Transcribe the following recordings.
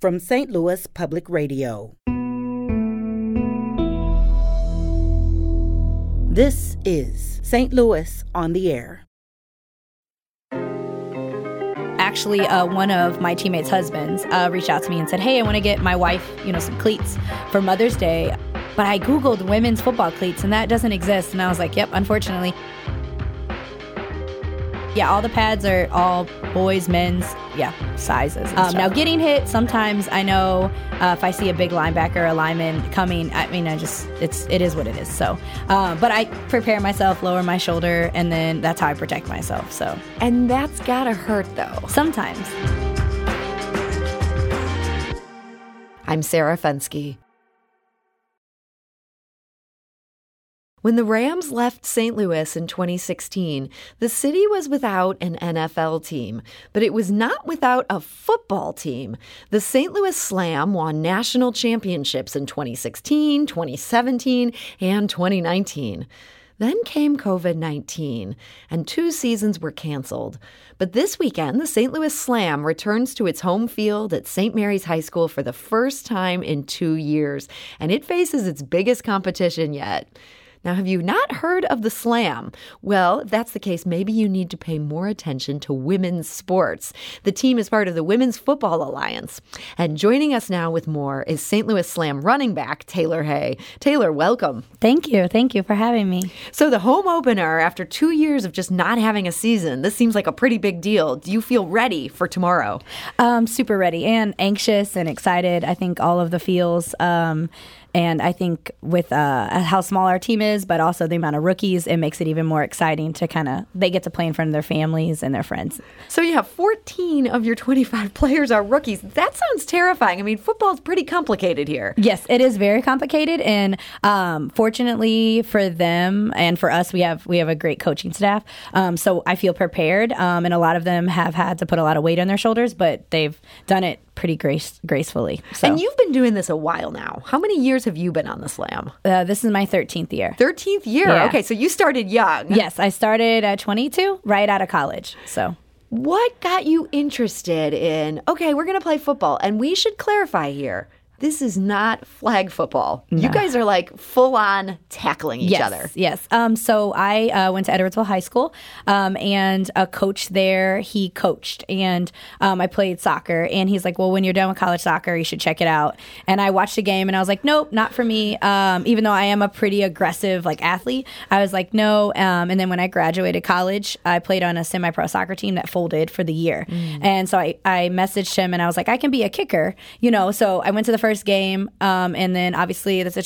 From St. Louis Public Radio. This is St. Louis on the Air. Actually, one of my teammates' husbands reached out to me and said, "Hey, I want to get my wife, some cleats for Mother's Day." But I Googled women's football cleats, and that doesn't exist. And I was like, yep, unfortunately. Yeah, all the pads are all boys, men's, sizes. Now, getting hit, sometimes I know if I see a big linebacker or a lineman coming, it is what it is. So, but I prepare myself, lower my shoulder, and then that's how I protect myself. So, and that's gotta hurt though. Sometimes. I'm Sarah Fenske. When the Rams left St. Louis in 2016, the city was without an NFL team, but it was not without a football team. The St. Louis Slam won national championships in 2016, 2017, and 2019. Then came COVID-19, and two seasons were canceled. But this weekend, the St. Louis Slam returns to its home field at St. Mary's High School for the first time in 2 years, and it faces its biggest competition yet. Now, have you not heard of the Slam? Well, if that's the case, maybe you need to pay more attention to women's sports. The team is part of the Women's Football Alliance. And joining us now with more is St. Louis Slam running back Taylor Hay. Taylor, welcome. Thank you. Thank you for having me. So the home opener, after 2 years of just not having a season, this seems like a pretty big deal. Do you feel ready for tomorrow? Super ready and anxious and excited. I think all of the feels. And I think with how small our team is, but also the amount of rookies, it makes it even more exciting to they get to play in front of their families and their friends. So you have 14 of your 25 players are rookies. That sounds terrifying. I mean, football's pretty complicated here. Yes, it is very complicated. And fortunately for them and for us, we have a great coaching staff. So I feel prepared. And a lot of them have had to put a lot of weight on their shoulders, but they've done it pretty gracefully. So. And you've been doing this a while now. How many years have you been on the Slam? This is my 13th year. 13th year? Yeah. Okay, so you started young. Yes, I started at 22, right out of college. So, what got you interested in, okay, we're going to play football, and we should clarify here. This is not flag football. No. You guys are like full-on tackling each other. Yes. So I went to Edwardsville High School, and a coach there, he coached. And I played soccer. And he's like, well, when you're done with college soccer, you should check it out. And I watched the game, and I was like, nope, not for me. Even though I am a pretty aggressive athlete, I was like, no. And then when I graduated college, I played on a semi-pro soccer team that folded for the year. Mm. And so I messaged him, and I was like, I can be a kicker. So I went to the first game, and then obviously that's a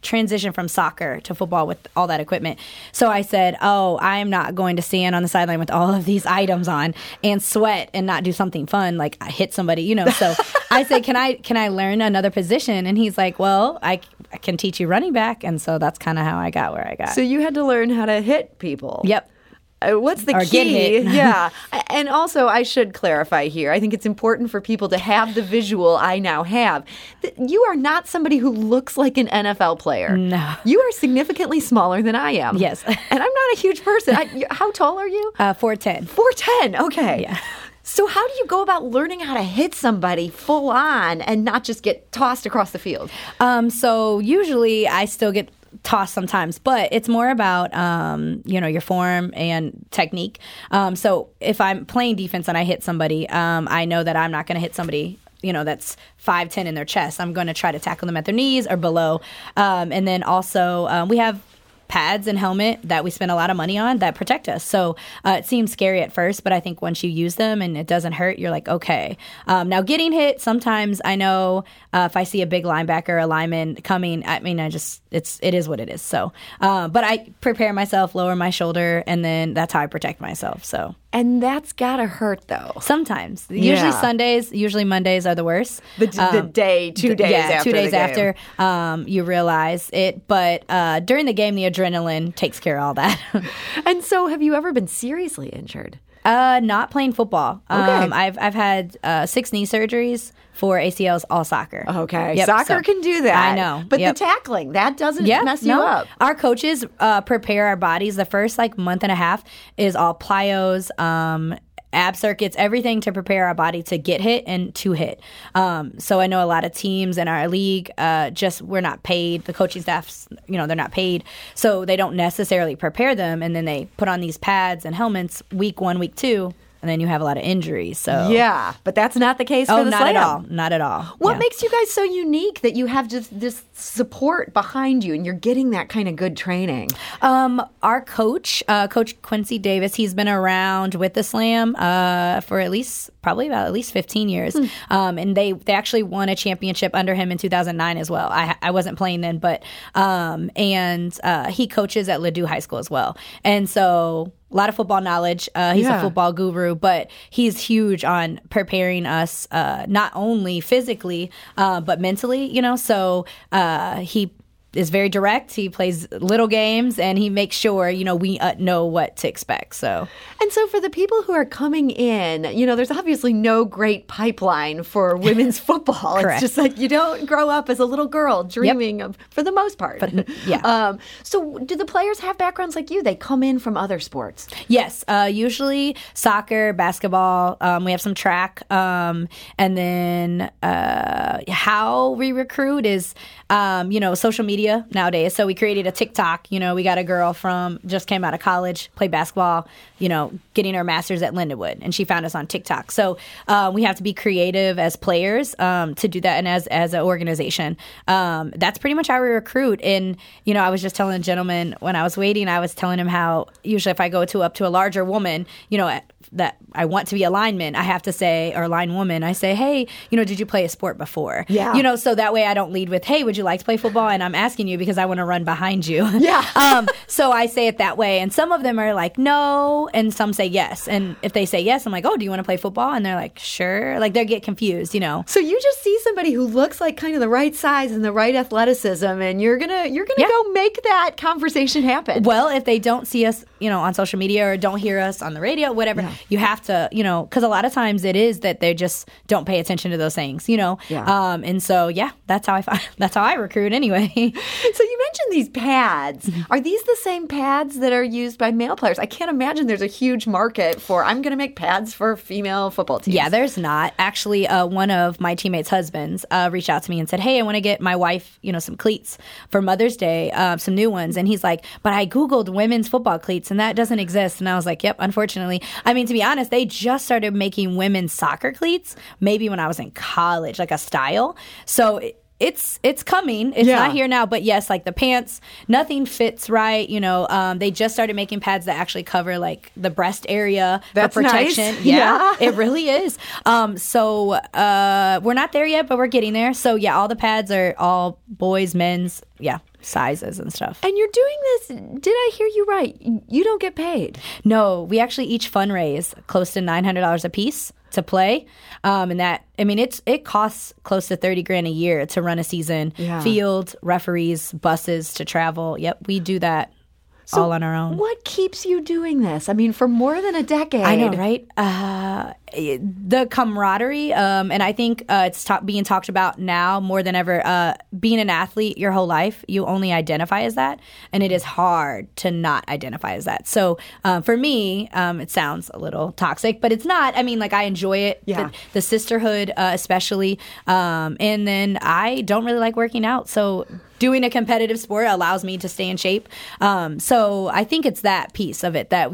transition from soccer to football with all that equipment. So I said, I'm not going to stand on the sideline with all of these items on and sweat and not do something fun, like I hit somebody, So I said, can I learn another position? And he's like, well, I can teach you running back. And so that's kind of how I got where I got. So you had to learn how to hit people. Yep. What's the key? Yeah. And also, I should clarify here, I think it's important for people to have the visual I now have. You are not somebody who looks like an NFL player. No. You are significantly smaller than I am. Yes. And I'm not a huge person. How tall are you? 4'10". 4'10", okay. Yeah. So how do you go about learning how to hit somebody full on and not just get tossed across the field? So usually I still get toss sometimes, but it's more about your form and technique. So if I'm playing defense and I hit somebody, I know that I'm not going to hit somebody that's 5'10" in their chest. I'm going to try to tackle them at their knees or below. And then also we have pads and helmet that we spend a lot of money on that protect us. So it seems scary at first, but I think once you use them and it doesn't hurt, you're like, okay. Now getting hit, sometimes I know if I see a big linebacker or a lineman coming, it is what it is. So, but I prepare myself, lower my shoulder, and then that's how I protect myself. So. And that's gotta hurt though. Sometimes. Yeah. Usually Sundays, usually Mondays are the worst. The day, 2 days after. Yeah, 2 days after you realize it. But during the game, the adrenaline takes care of all that. And so have you ever been seriously injured? Not playing football. Okay. I've had 6 knee surgeries, 4 ACLs, all soccer. Okay. Yep, soccer can do that. I know. But the tackling, that doesn't mess you up. Our coaches prepare our bodies. The first month and a half is all plyos, ab circuits, everything to prepare our body to get hit and to hit. So I know a lot of teams in our league, we're not paid. The coaching staffs, they're not paid. So they don't necessarily prepare them. And then they put on these pads and helmets week one, week two. And then you have a lot of injuries. So yeah, but that's not the case for the slam. Not at all. What makes you guys so unique that you have just this support behind you and you're getting that kind of good training? Our coach, Coach Quincy Davis, he's been around with the slam for probably about 15 years. And they actually won a championship under him in 2009 as well. I wasn't playing then, but and he coaches at Ladue High School as well. And so a lot of football knowledge. He's a football guru, but he's huge on preparing us not only physically but mentally, So he is very direct. He plays little games, and he makes sure, we know what to expect. So for the people who are coming in, there's obviously no great pipeline for women's football. Correct. It's just like you don't grow up as a little girl dreaming of, for the most part. But, yeah. So do the players have backgrounds like you? They come in from other sports? Yes. Usually soccer, basketball. We have some track. And then how we recruit is, social media. Nowadays, so we created a TikTok. We got a girl from just came out of college, played basketball, getting her master's at Lindenwood, and she found us on TikTok. So we have to be creative as players to do that, and as an organization, that's pretty much how we recruit. And I was just telling a gentleman when I was waiting, I was telling him how usually if I go up to a larger woman, that I want to be a lineman, I have to say, or line woman, I say, hey, did you play a sport before? Yeah. So that way I don't lead with, hey, would you like to play football? And I'm asking you because I want to run behind you. Yeah. So I say it that way. And some of them are like, no. And some say yes. And if they say yes, I'm like, oh, do you want to play football? And they're like, sure. Like they get confused, So you just see somebody who looks like kind of the right size and the right athleticism, and you're going to go make that conversation happen. Well, if they don't see us, on social media or don't hear us on the radio, whatever, you have to, because a lot of times it is that they just don't pay attention to those things, Yeah. And so, that's how I recruit anyway. So you mentioned these pads. Are these the same pads that are used by male players? I can't imagine there's a huge market for, I'm going to make pads for female football teams. Yeah, there's not. Actually, one of my teammates' husbands reached out to me and said, hey, I want to get my wife, some cleats for Mother's Day, some new ones. And he's like, but I Googled women's football cleats and that doesn't exist. And I was like, yep, unfortunately. I mean, to be honest, they just started making women's soccer cleats maybe when I was in college, like a style. So it's coming. It's not here now. But yes, like the pants, nothing fits right. They just started making pads that actually cover like the breast area. That's for protection. Nice. Yeah, it really is. So we're not there yet, but we're getting there. So yeah, all the pads are all boys, men's. Yeah. Sizes and stuff. And you're doing this, did I hear you right? You don't get paid? No, we actually each fundraise close to $900 a piece to play. And that, I mean, it costs close to $30,000 a year to run a season. Yeah. Field, referees, buses to travel. Yep, we do that. So all on our own. What keeps you doing this? I mean, for more than a decade. I know, right? The camaraderie, and I think it's being talked about now more than ever. Being an athlete your whole life, you only identify as that, and it is hard to not identify as that. So for me, it sounds a little toxic, but it's not. I mean, like I enjoy it, the sisterhood especially, and then I don't really like working out, so doing a competitive sport allows me to stay in shape. So I think it's that piece of it that,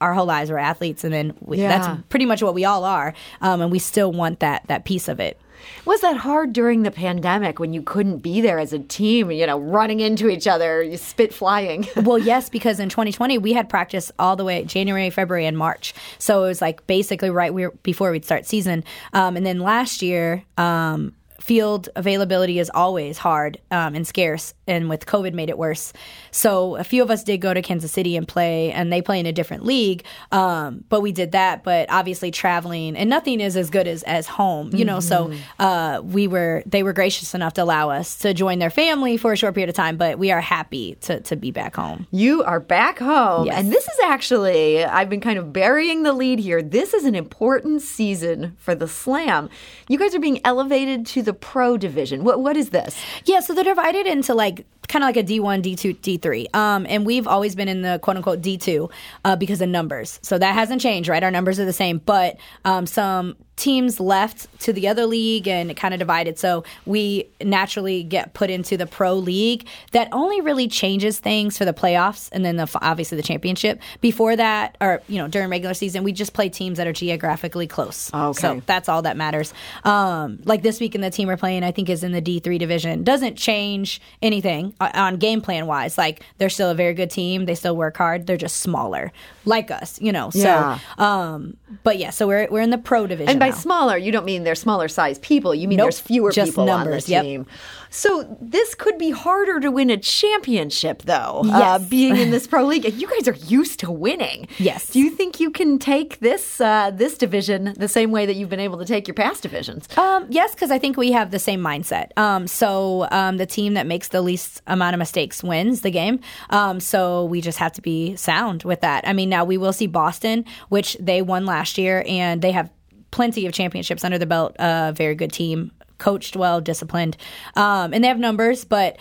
our whole lives were athletes, and then that's pretty much what we all are. And we still want that piece of it. Was that hard during the pandemic when you couldn't be there as a team, running into each other, you spit flying? Well, yes, because in 2020, we had practice all the way January, February, and March. So it was like basically before we'd start season. And then last year, field availability is always hard and scarce, and with COVID made it worse. So a few of us did go to Kansas City and play, and they play in a different league, but we did that. But obviously traveling, and nothing is as good as home, Mm-hmm. So they were gracious enough to allow us to join their family for a short period of time, but we are happy to be back home. You are back home. Yes. And this is actually, I've been kind of burying the lead here. This is an important season for the Slam. You guys are being elevated to the pro division. What is this? Yeah, so they're divided into like kind of like a D1, D2, D3. And we've always been in the quote-unquote D2 because of numbers. So that hasn't changed, right? Our numbers are the same. But some teams left to the other league and it kind of divided. So we naturally get put into the pro league. That only really changes things for the playoffs and then obviously the championship. Before that, or during regular season, we just play teams that are geographically close. Okay. So that's all that matters. Like this weekend, the team we're playing, I think, is in the D3 division. Doesn't change anything on game plan wise. Like they're still a very good team. They still work hard. They're just smaller, like us, Yeah. So, but yeah, so we're in the pro division. And by smaller, you don't mean they're smaller size people. You mean there's fewer people numbers, on the team. Yep. So this could be harder to win a championship, though, being in this pro league. And you guys are used to winning. Yes. Do you think you can take this this division the same way that you've been able to take your past divisions? Yes, because I think we have the same mindset. The team that makes the least amount of mistakes wins the game. So we just have to be sound with that. I mean, now we will see Boston, which they won last year, and they have plenty of championships under the belt, very good team. Coached well, disciplined, and they have numbers, but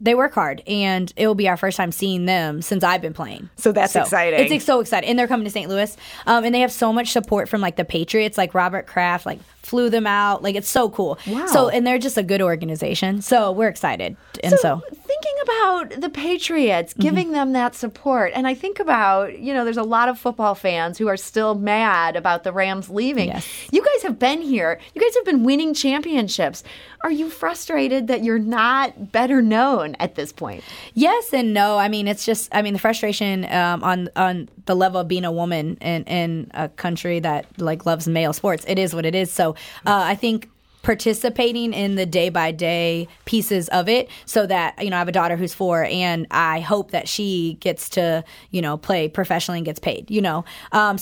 they work hard, and it will be our first time seeing them since I've been playing. So that's exciting. It's so exciting, and they're coming to St. Louis, and they have so much support from like the Patriots, like Robert Kraft, like flew them out. Like it's so cool. Wow. So and they're just a good organization. So we're excited, and so thinking about the Patriots giving them that support, and I think about there's a lot of football fans who are still mad about the Rams leaving. Yes. You guys have been here. You guys have been winning championships. Are you frustrated that you're not better known at this point? Yes and no. I mean, it's just, I mean, the frustration on the level of being a woman in a country that like loves male sports. It is what it is. So I think participating in the day-by-day pieces of it so that, I have a daughter who's 4, and I hope that she gets to, play professionally and gets paid, So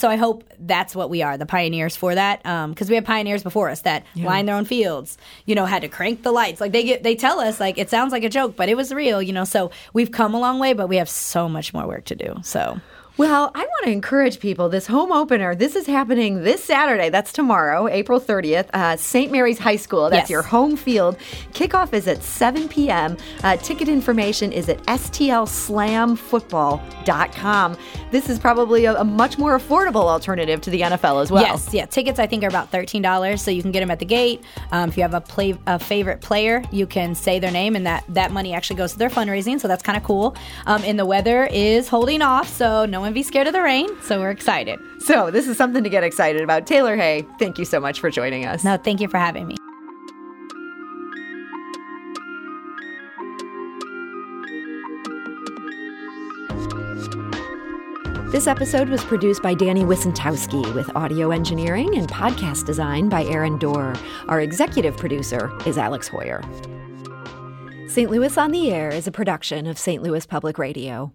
I hope that's what we are, the pioneers for that, because we had pioneers before us that lined their own fields, had to crank the lights. Like they tell us, like, it sounds like a joke, but it was real, So we've come a long way, but we have so much more work to do, so... Well, I want to encourage people. This home opener, this is happening this Saturday. That's tomorrow, April 30th, St. Mary's High School. That's your home field. Kickoff is at 7 p.m. Ticket information is at stlslamfootball.com. This is probably a much more affordable alternative to the NFL as well. Yes, yeah. Tickets, I think, are about $13, so you can get them at the gate. If you have a favorite player, you can say their name, and that money actually goes to their fundraising, so that's kind of cool. And the weather is holding off, so no one be scared of the rain, so we're excited. So this is something to get excited about. Taylor Hay, thank you so much for joining us. No, thank you for having me. This episode was produced by Danny Wissentowski, with audio engineering and podcast design by Aaron Doerr. Our executive producer is Alex Hoyer. St. Louis on the Air is a production of St. Louis Public Radio.